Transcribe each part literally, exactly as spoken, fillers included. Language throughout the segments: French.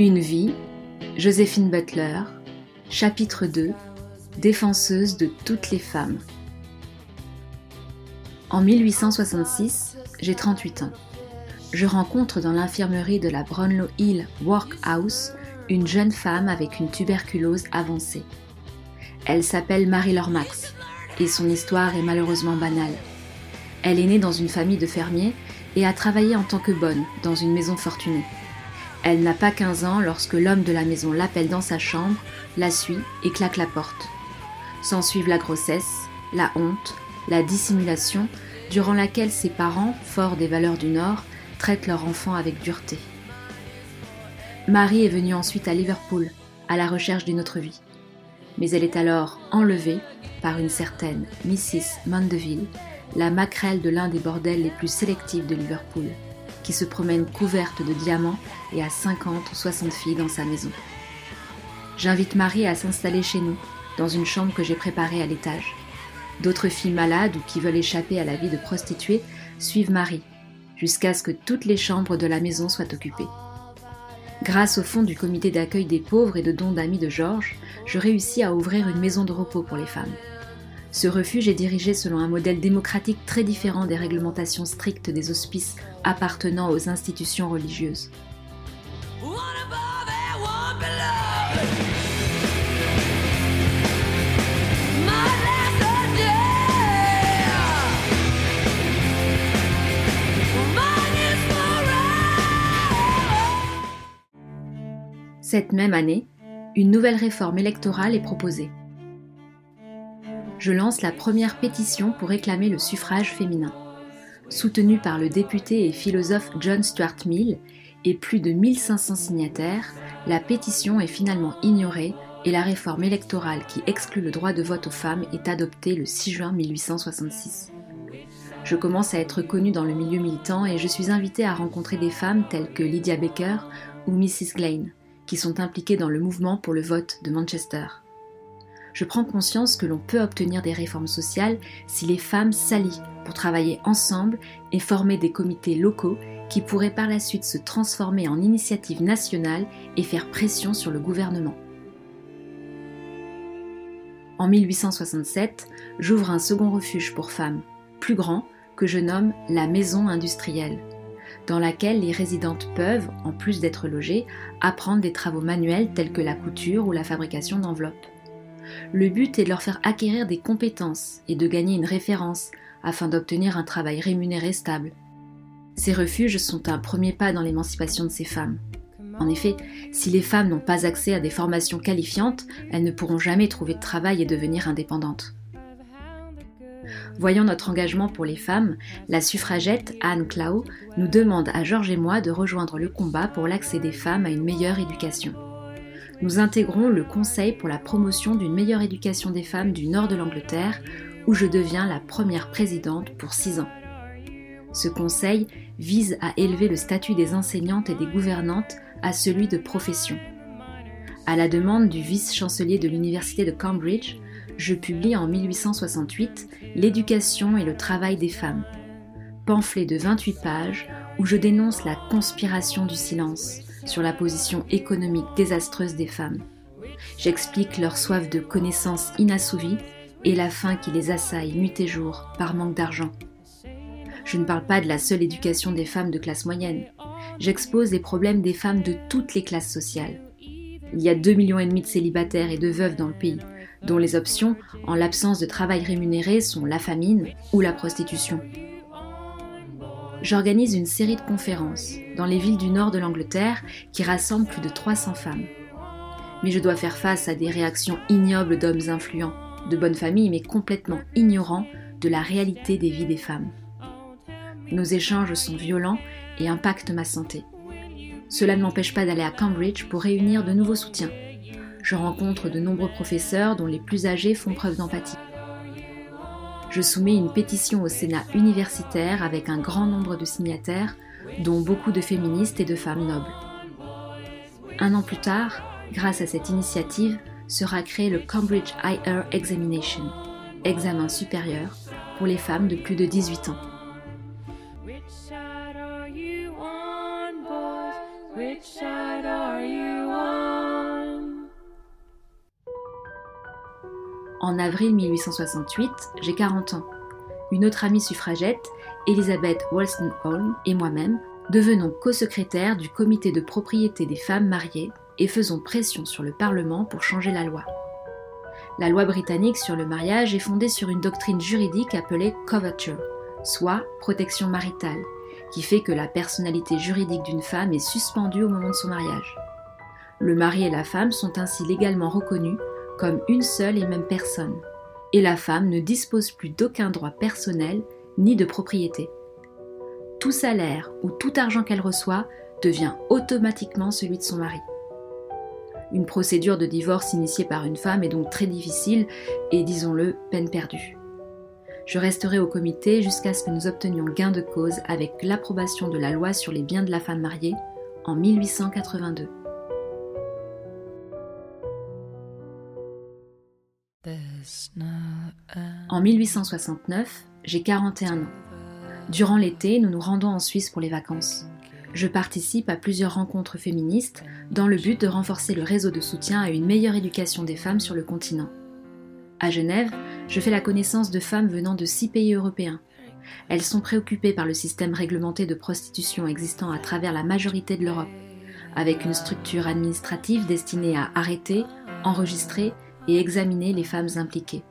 Une vie, Joséphine Butler, chapitre deux, défenseuse de toutes les femmes. En mille huit cent soixante-six, j'ai trente-huit ans. Je rencontre dans l'infirmerie de la Brownlow Hill Workhouse une jeune femme avec une tuberculose avancée. Elle s'appelle Marie-Laure Max et son histoire est malheureusement banale. Elle est née dans une famille de fermiers et a travaillé en tant que bonne dans une maison fortunée. Elle n'a pas quinze ans lorsque l'homme de la maison l'appelle dans sa chambre, la suit et claque la porte. S'ensuivent la grossesse, la honte, la dissimulation, durant laquelle ses parents, forts des valeurs du Nord, traitent leur enfant avec dureté. Marie est venue ensuite à Liverpool, à la recherche d'une autre vie. Mais elle est alors enlevée par une certaine missus Mandeville, la maquerelle de l'un des bordels les plus sélectifs de Liverpool, qui se promène couverte de diamants et a cinquante ou soixante filles dans sa maison. J'invite Marie à s'installer chez nous, dans une chambre que j'ai préparée à l'étage. D'autres filles malades ou qui veulent échapper à la vie de prostituée suivent Marie, jusqu'à ce que toutes les chambres de la maison soient occupées. Grâce au fonds du comité d'accueil des pauvres et de dons d'amis de Georges, je réussis à ouvrir une maison de repos pour les femmes. Ce refuge est dirigé selon un modèle démocratique très différent des réglementations strictes des hospices appartenant aux institutions religieuses. Cette même année, une nouvelle réforme électorale est proposée. Je lance la première pétition pour réclamer le suffrage féminin. Soutenue par le député et philosophe John Stuart Mill et plus de mille cinq cents signataires, la pétition est finalement ignorée et la réforme électorale qui exclut le droit de vote aux femmes est adoptée le six juin mille huit cent soixante-six. Je commence à être connue dans le milieu militant et je suis invitée à rencontrer des femmes telles que Lydia Becker ou missus Glane, qui sont impliquées dans le mouvement pour le vote de Manchester. Je prends conscience que l'on peut obtenir des réformes sociales si les femmes s'allient pour travailler ensemble et former des comités locaux qui pourraient par la suite se transformer en initiatives nationales et faire pression sur le gouvernement. En mille huit cent soixante-sept, j'ouvre un second refuge pour femmes, plus grand, que je nomme la maison industrielle, dans laquelle les résidentes peuvent, en plus d'être logées, apprendre des travaux manuels tels que la couture ou la fabrication d'enveloppes. Le but est de leur faire acquérir des compétences et de gagner une référence afin d'obtenir un travail rémunéré stable. Ces refuges sont un premier pas dans l'émancipation de ces femmes. En effet, si les femmes n'ont pas accès à des formations qualifiantes, elles ne pourront jamais trouver de travail et devenir indépendantes. Voyant notre engagement pour les femmes, la suffragette Anne Clau nous demande à Georges et moi de rejoindre le combat pour l'accès des femmes à une meilleure éducation. Nous intégrons le Conseil pour la promotion d'une meilleure éducation des femmes du nord de l'Angleterre, où je deviens la première présidente pour six ans. Ce conseil vise à élever le statut des enseignantes et des gouvernantes à celui de profession. À la demande du vice-chancelier de l'université de Cambridge, je publie en mille huit cent soixante-huit « L'éducation et le travail des femmes », pamphlet de vingt-huit pages où je dénonce la conspiration du silence sur la position économique désastreuse des femmes. J'explique leur soif de connaissances inassouvie et la faim qui les assaille nuit et jour par manque d'argent. Je ne parle pas de la seule éducation des femmes de classe moyenne. J'expose les problèmes des femmes de toutes les classes sociales. Il y a deux millions et demi de célibataires et de veuves dans le pays, dont les options, en l'absence de travail rémunéré, sont la famine ou la prostitution. J'organise une série de conférences dans les villes du nord de l'Angleterre qui rassemblent plus de trois cents femmes. Mais je dois faire face à des réactions ignobles d'hommes influents, de bonnes familles mais complètement ignorants de la réalité des vies des femmes. Nos échanges sont violents et impactent ma santé. Cela ne m'empêche pas d'aller à Cambridge pour réunir de nouveaux soutiens. Je rencontre de nombreux professeurs dont les plus âgés font preuve d'empathie. Je soumets une pétition au Sénat universitaire avec un grand nombre de signataires, dont beaucoup de féministes et de femmes nobles. Un an plus tard, grâce à cette initiative, sera créé le Cambridge Higher Examination, examen supérieur pour les femmes de plus de dix-huit ans. Which side are you on, boys? Which side are you on? En avril mille huit cent soixante-huit, j'ai quarante ans. Une autre amie suffragette, Elizabeth Wolstenholme, et moi-même devenons co-secrétaires du comité de propriété des femmes mariées et faisons pression sur le Parlement pour changer la loi. La loi britannique sur le mariage est fondée sur une doctrine juridique appelée coverture, soit protection maritale, qui fait que la personnalité juridique d'une femme est suspendue au moment de son mariage. Le mari et la femme sont ainsi légalement reconnus comme une seule et même personne, et la femme ne dispose plus d'aucun droit personnel ni de propriété. Tout salaire ou tout argent qu'elle reçoit devient automatiquement celui de son mari. Une procédure de divorce initiée par une femme est donc très difficile et, disons-le, peine perdue. Je resterai au comité jusqu'à ce que nous obtenions gain de cause avec l'approbation de la loi sur les biens de la femme mariée en mille huit cent quatre-vingt-deux. En mille huit cent soixante-neuf, j'ai quarante et un ans. Durant l'été, nous nous rendons en Suisse pour les vacances. Je participe à plusieurs rencontres féministes dans le but de renforcer le réseau de soutien à une meilleure éducation des femmes sur le continent. À Genève, je fais la connaissance de femmes venant de six pays européens. Elles sont préoccupées par le système réglementé de prostitution existant à travers la majorité de l'Europe, avec une structure administrative destinée à arrêter, enregistrer et examiner les femmes impliquées.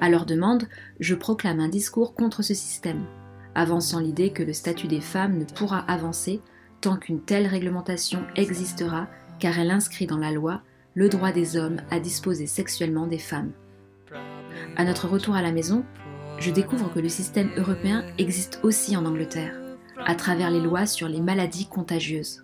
À leur demande, je proclame un discours contre ce système, avançant l'idée que le statut des femmes ne pourra avancer tant qu'une telle réglementation existera, car elle inscrit dans la loi le droit des hommes à disposer sexuellement des femmes. À notre retour à la maison, je découvre que le système européen existe aussi en Angleterre, à travers les lois sur les maladies contagieuses.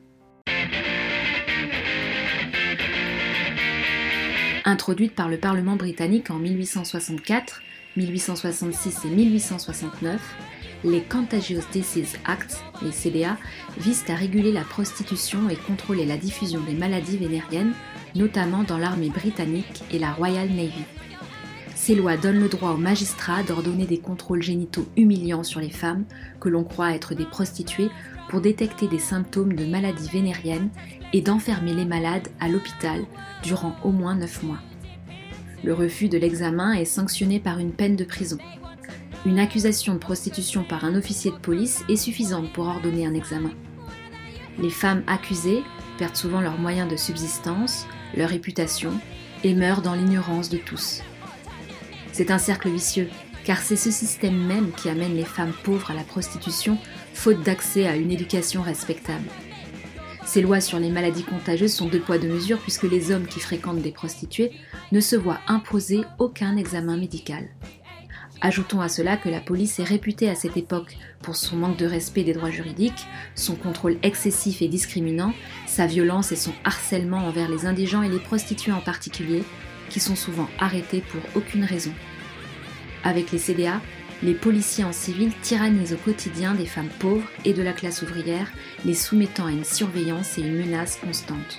Introduite par le Parlement britannique en mille huit cent soixante-quatre, mille huit cent soixante-six et mille huit cent soixante-neuf, les Contagious Diseases Acts, les C D A, visent à réguler la prostitution et contrôler la diffusion des maladies vénériennes, notamment dans l'armée britannique et la Royal Navy. Ces lois donnent le droit aux magistrats d'ordonner des contrôles génitaux humiliants sur les femmes que l'on croit être des prostituées pour détecter des symptômes de maladies vénériennes et d'enfermer les malades à l'hôpital durant au moins neuf mois. Le refus de l'examen est sanctionné par une peine de prison. Une accusation de prostitution par un officier de police est suffisante pour ordonner un examen. Les femmes accusées perdent souvent leurs moyens de subsistance, leur réputation, et meurent dans l'ignorance de tous. C'est un cercle vicieux, car c'est ce système même qui amène les femmes pauvres à la prostitution, faute d'accès à une éducation respectable. Ces lois sur les maladies contagieuses sont deux poids deux mesures, puisque les hommes qui fréquentent des prostituées ne se voient imposer aucun examen médical. Ajoutons à cela que la police est réputée à cette époque pour son manque de respect des droits juridiques, son contrôle excessif et discriminant, sa violence et son harcèlement envers les indigents et les prostituées en particulier, qui sont souvent arrêtés pour aucune raison. Avec les C D A, les policiers en civil tyrannisent au quotidien des femmes pauvres et de la classe ouvrière, les soumettant à une surveillance et une menace constante.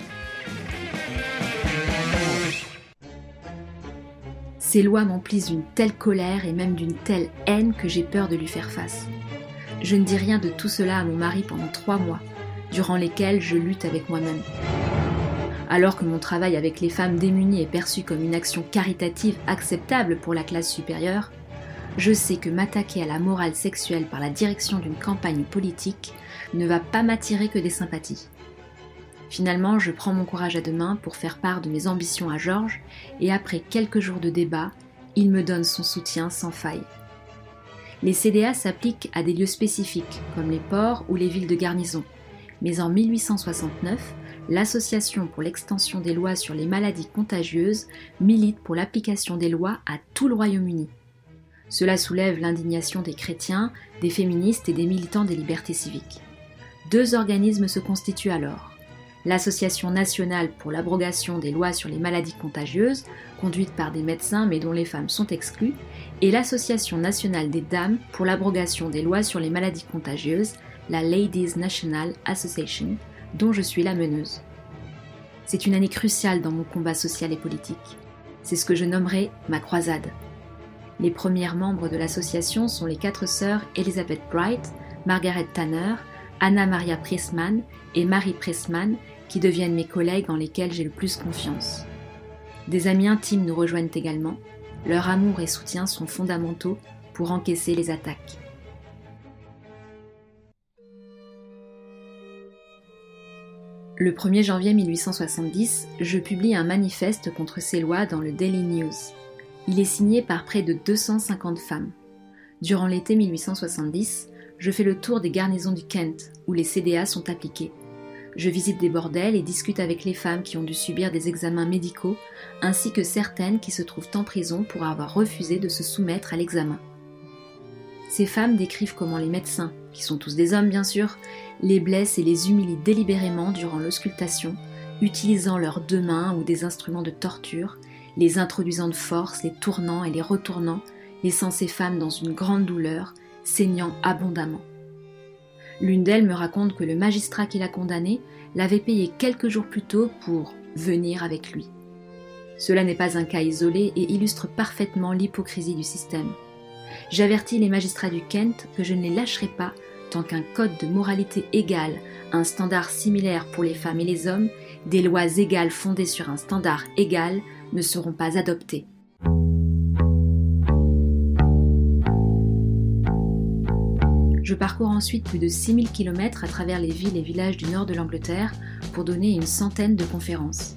Ces lois m'emplissent d'une telle colère et même d'une telle haine que j'ai peur de lui faire face. Je ne dis rien de tout cela à mon mari pendant trois mois, durant lesquels je lutte avec moi-même. Alors que mon travail avec les femmes démunies est perçu comme une action caritative acceptable pour la classe supérieure, je sais que m'attaquer à la morale sexuelle par la direction d'une campagne politique ne va pas m'attirer que des sympathies. Finalement, je prends mon courage à deux mains pour faire part de mes ambitions à Georges et après quelques jours de débat, il me donne son soutien sans faille. Les C D A s'appliquent à des lieux spécifiques, comme les ports ou les villes de garnison. Mais en mille huit cent soixante-neuf, l'Association pour l'extension des lois sur les maladies contagieuses milite pour l'application des lois à tout le Royaume-Uni. Cela soulève l'indignation des chrétiens, des féministes et des militants des libertés civiques. Deux organismes se constituent alors. L'Association nationale pour l'abrogation des lois sur les maladies contagieuses, conduite par des médecins mais dont les femmes sont exclues, et l'Association nationale des dames pour l'abrogation des lois sur les maladies contagieuses, la Ladies National Association, dont je suis la meneuse. C'est une année cruciale dans mon combat social et politique. C'est ce que je nommerai ma croisade. Les premières membres de l'association sont les quatre sœurs Elizabeth Bright, Margaret Tanner, Anna Maria Pressman et Marie Pressman, qui deviennent mes collègues en lesquels j'ai le plus confiance. Des amis intimes nous rejoignent également, leur amour et soutien sont fondamentaux pour encaisser les attaques. Le premier janvier mille huit cent soixante-dix, je publie un manifeste contre ces lois dans le Daily News. Il est signé par près de deux cent cinquante femmes. Durant l'été mille huit cent soixante-dix, je fais le tour des garnisons du Kent, où les C D A sont appliquées. Je visite des bordels et discute avec les femmes qui ont dû subir des examens médicaux, ainsi que certaines qui se trouvent en prison pour avoir refusé de se soumettre à l'examen. Ces femmes décrivent comment les médecins, qui sont tous des hommes bien sûr, les blessent et les humilient délibérément durant l'auscultation, utilisant leurs deux mains ou des instruments de torture, les introduisant de force, les tournant et les retournant, laissant ces femmes dans une grande douleur, saignant abondamment. L'une d'elles me raconte que le magistrat qui l'a condamnée l'avait payé quelques jours plus tôt pour venir avec lui. Cela n'est pas un cas isolé et illustre parfaitement l'hypocrisie du système. J'avertis les magistrats du Kent que je ne les lâcherai pas tant qu'un code de moralité égale, un standard similaire pour les femmes et les hommes, des lois égales fondées sur un standard égal ne seront pas adoptées. Je parcours ensuite plus de six mille kilomètres à travers les villes et villages du nord de l'Angleterre pour donner une centaine de conférences.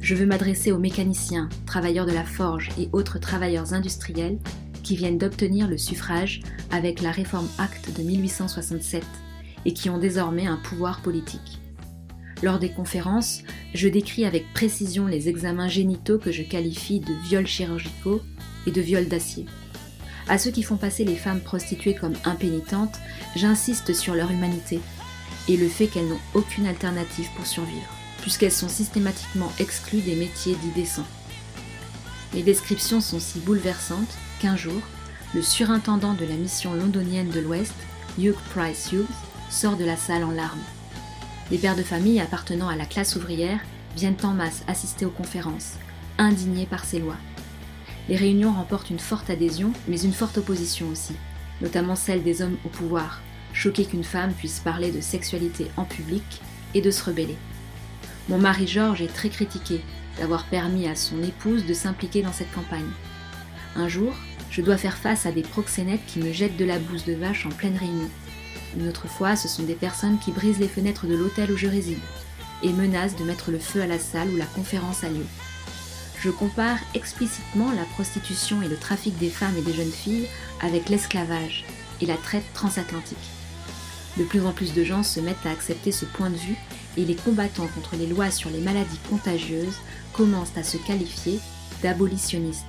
Je veux m'adresser aux mécaniciens, travailleurs de la forge et autres travailleurs industriels qui viennent d'obtenir le suffrage avec la Reform Act de mille huit cent soixante-sept et qui ont désormais un pouvoir politique. Lors des conférences, je décris avec précision les examens génitaux que je qualifie de viols chirurgicaux et de viols d'acier. À ceux qui font passer les femmes prostituées comme impénitentes, j'insiste sur leur humanité et le fait qu'elles n'ont aucune alternative pour survivre, puisqu'elles sont systématiquement exclues des métiers dits décents. Les descriptions sont si bouleversantes qu'un jour, le surintendant de la mission londonienne de l'Ouest, Hugh Price Hughes, sort de la salle en larmes. Les pères de famille appartenant à la classe ouvrière viennent en masse assister aux conférences, indignés par ces lois. Les réunions remportent une forte adhésion, mais une forte opposition aussi, notamment celle des hommes au pouvoir, choqués qu'une femme puisse parler de sexualité en public et de se rebeller. Mon mari Georges est très critiqué d'avoir permis à son épouse de s'impliquer dans cette campagne. Un jour, je dois faire face à des proxénètes qui me jettent de la bouse de vache en pleine réunion. Une autre fois, ce sont des personnes qui brisent les fenêtres de l'hôtel où je réside et menacent de mettre le feu à la salle où la conférence a lieu. Je compare explicitement la prostitution et le trafic des femmes et des jeunes filles avec l'esclavage et la traite transatlantique. De plus en plus de gens se mettent à accepter ce point de vue et les combattants contre les lois sur les maladies contagieuses commencent à se qualifier d'abolitionnistes,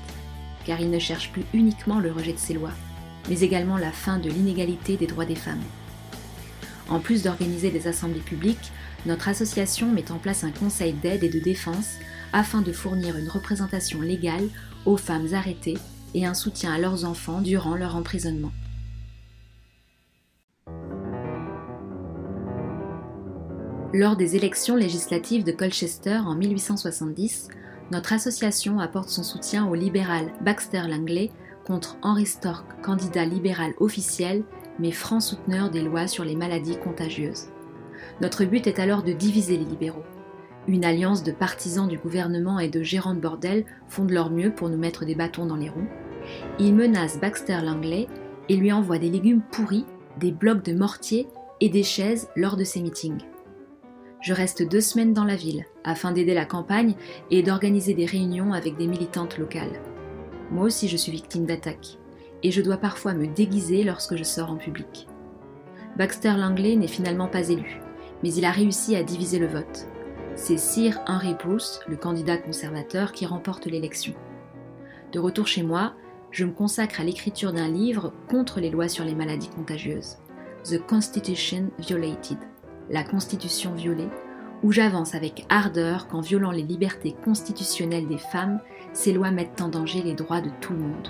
car ils ne cherchent plus uniquement le rejet de ces lois, mais également la fin de l'inégalité des droits des femmes. En plus d'organiser des assemblées publiques, notre association met en place un conseil d'aide et de défense afin de fournir une représentation légale aux femmes arrêtées et un soutien à leurs enfants durant leur emprisonnement. Lors des élections législatives de Colchester en mille huit cent soixante-dix, notre association apporte son soutien au libéral Baxter Langley contre Henry Storck, candidat libéral officiel, mais franc souteneur des lois sur les maladies contagieuses. Notre but est alors de diviser les libéraux. Une alliance de partisans du gouvernement et de gérants de bordel font de leur mieux pour nous mettre des bâtons dans les roues. Ils menacent Baxter Langley et lui envoient des légumes pourris, des blocs de mortier et des chaises lors de ses meetings. Je reste deux semaines dans la ville afin d'aider la campagne et d'organiser des réunions avec des militantes locales. Moi aussi je suis victime d'attaques et je dois parfois me déguiser lorsque je sors en public. Baxter Langley n'est finalement pas élu, mais il a réussi à diviser le vote. C'est Sir Henry Bruce, le candidat conservateur, qui remporte l'élection. De retour chez moi, je me consacre à l'écriture d'un livre contre les lois sur les maladies contagieuses, The Constitution Violated, la Constitution violée, où j'avance avec ardeur qu'en violant les libertés constitutionnelles des femmes, ces lois mettent en danger les droits de tout le monde.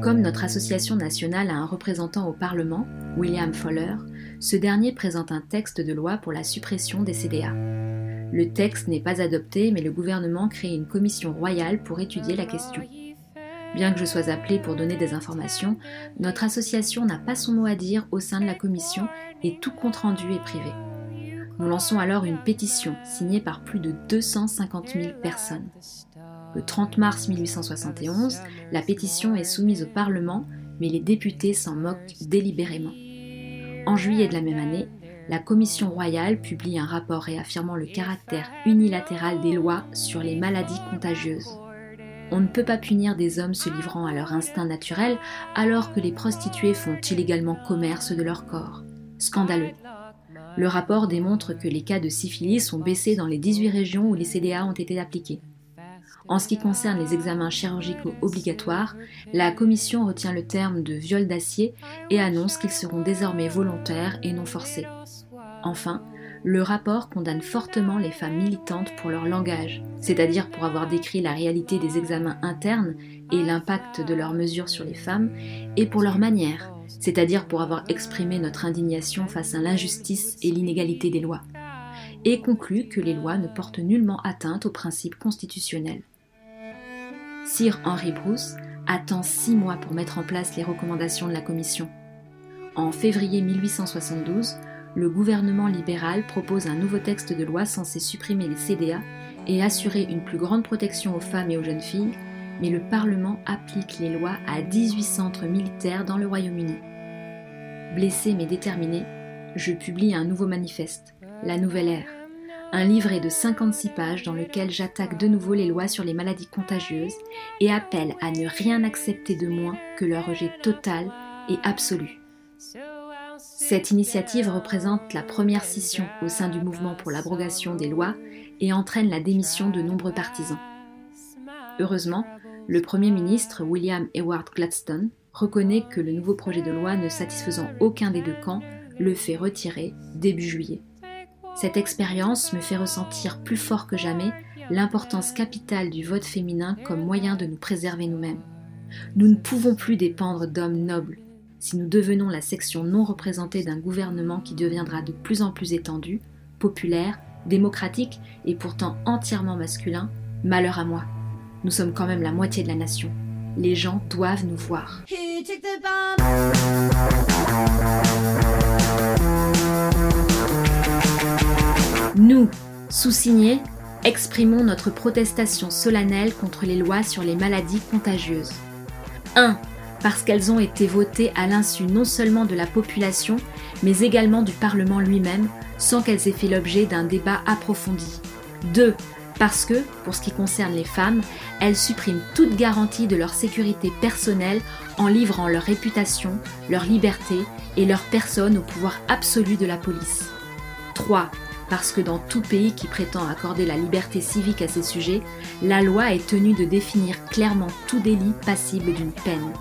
Comme notre association nationale a un représentant au Parlement, William Fowler, ce dernier présente un texte de loi pour la suppression des C D A. Le texte n'est pas adopté, mais le gouvernement crée une commission royale pour étudier la question. Bien que je sois appelée pour donner des informations, notre association n'a pas son mot à dire au sein de la commission et tout compte rendu est privé. Nous lançons alors une pétition signée par plus de deux cent cinquante mille personnes. Le trente mars mille huit cent soixante et onze, la pétition est soumise au Parlement, mais les députés s'en moquent délibérément. En juillet de la même année, la Commission royale publie un rapport réaffirmant le caractère unilatéral des lois sur les maladies contagieuses. On ne peut pas punir des hommes se livrant à leur instinct naturel alors que les prostituées font illégalement commerce de leur corps. Scandaleux. Le rapport démontre que les cas de syphilis ont baissé dans les dix-huit régions où les C D A ont été appliquées. En ce qui concerne les examens chirurgicaux obligatoires, la Commission retient le terme de viol d'acier et annonce qu'ils seront désormais volontaires et non forcés. Enfin, le rapport condamne fortement les femmes militantes pour leur langage, c'est-à-dire pour avoir décrit la réalité des examens internes et l'impact de leurs mesures sur les femmes, et pour leur manière, c'est-à-dire pour avoir exprimé notre indignation face à l'injustice et l'inégalité des lois, et conclut que les lois ne portent nullement atteinte aux principes constitutionnels. Sir Henry Bruce attend six mois pour mettre en place les recommandations de la Commission. En février mille huit cent soixante-douze, le gouvernement libéral propose un nouveau texte de loi censé supprimer les C D A et assurer une plus grande protection aux femmes et aux jeunes filles, mais le Parlement applique les lois à dix-huit centres militaires dans le Royaume-Uni. Blessée mais déterminée, je publie un nouveau manifeste, La Nouvelle Ère, un livret de cinquante-six pages dans lequel j'attaque de nouveau les lois sur les maladies contagieuses et appelle à ne rien accepter de moins que leur rejet total et absolu. Cette initiative représente la première scission au sein du mouvement pour l'abrogation des lois et entraîne la démission de nombreux partisans. Heureusement, le Premier ministre William Ewart Gladstone reconnaît que le nouveau projet de loi ne satisfaisant aucun des deux camps le fait retirer début juillet. Cette expérience me fait ressentir plus fort que jamais l'importance capitale du vote féminin comme moyen de nous préserver nous-mêmes. Nous ne pouvons plus dépendre d'hommes nobles. Si nous devenons la section non représentée d'un gouvernement qui deviendra de plus en plus étendu, populaire, démocratique et pourtant entièrement masculin, malheur à moi. Nous sommes quand même la moitié de la nation. Les gens doivent nous voir. Nous, sous-signés, exprimons notre protestation solennelle contre les lois sur les maladies contagieuses. un Parce qu'elles ont été votées à l'insu non seulement de la population, mais également du Parlement lui-même, sans qu'elles aient fait l'objet d'un débat approfondi. deux Parce que, pour ce qui concerne les femmes, elles suppriment toute garantie de leur sécurité personnelle en livrant leur réputation, leur liberté et leur personne au pouvoir absolu de la police. trois Parce que dans tout pays qui prétend accorder la liberté civique à ces sujets, la loi est tenue de définir clairement tout délit passible d'une peine.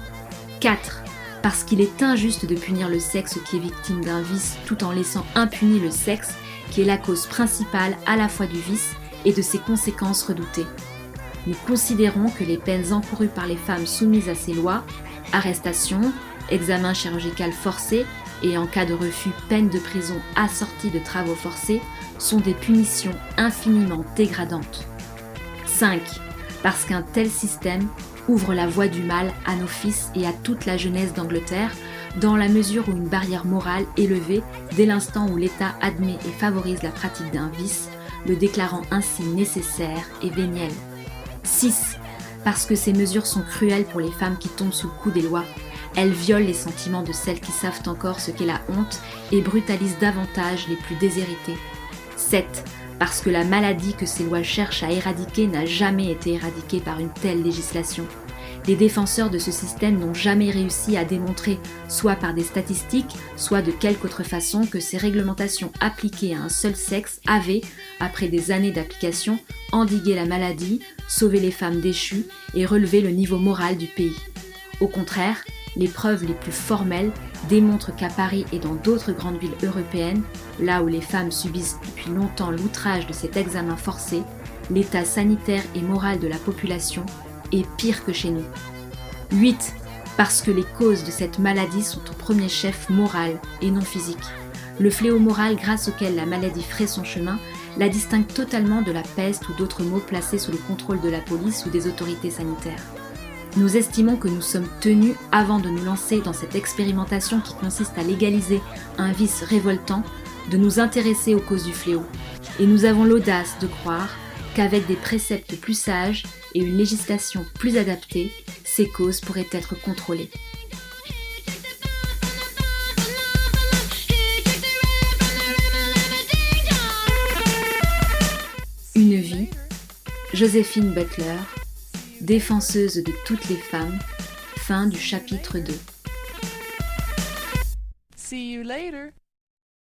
quatre Parce qu'il est injuste de punir le sexe qui est victime d'un vice tout en laissant impuni le sexe qui est la cause principale à la fois du vice et de ses conséquences redoutées. Nous considérons que les peines encourues par les femmes soumises à ces lois, arrestation, examen chirurgical forcé et en cas de refus peine de prison assortie de travaux forcés, sont des punitions infiniment dégradantes. cinq Parce qu'un tel système ouvre la voie du mal à nos fils et à toute la jeunesse d'Angleterre, dans la mesure où une barrière morale est levée dès l'instant où l'État admet et favorise la pratique d'un vice, le déclarant ainsi nécessaire et véniel. six Parce que ces mesures sont cruelles pour les femmes qui tombent sous le coup des lois. Elles violent les sentiments de celles qui savent encore ce qu'est la honte et brutalisent davantage les plus déshéritées. sept Parce que la maladie que ces lois cherchent à éradiquer n'a jamais été éradiquée par une telle législation. Les défenseurs de ce système n'ont jamais réussi à démontrer, soit par des statistiques, soit de quelque autre façon, que ces réglementations appliquées à un seul sexe avaient, après des années d'application, endigué la maladie, sauvé les femmes déchues et relevé le niveau moral du pays. Au contraire, les preuves les plus formelles démontrent qu'à Paris et dans d'autres grandes villes européennes, là où les femmes subissent depuis longtemps l'outrage de cet examen forcé, l'état sanitaire et moral de la population est pire que chez nous. huit Parce que les causes de cette maladie sont au premier chef morales et non physiques. Le fléau moral grâce auquel la maladie fraye son chemin la distingue totalement de la peste ou d'autres maux placés sous le contrôle de la police ou des autorités sanitaires. Nous estimons que nous sommes tenus, avant de nous lancer dans cette expérimentation qui consiste à légaliser un vice révoltant, de nous intéresser aux causes du fléau, et nous avons l'audace de croire qu'avec des préceptes plus sages et une législation plus adaptée, ces causes pourraient être contrôlées. Une vie, Joséphine Butler, défenseuse de toutes les femmes, fin du chapitre deux. See you later.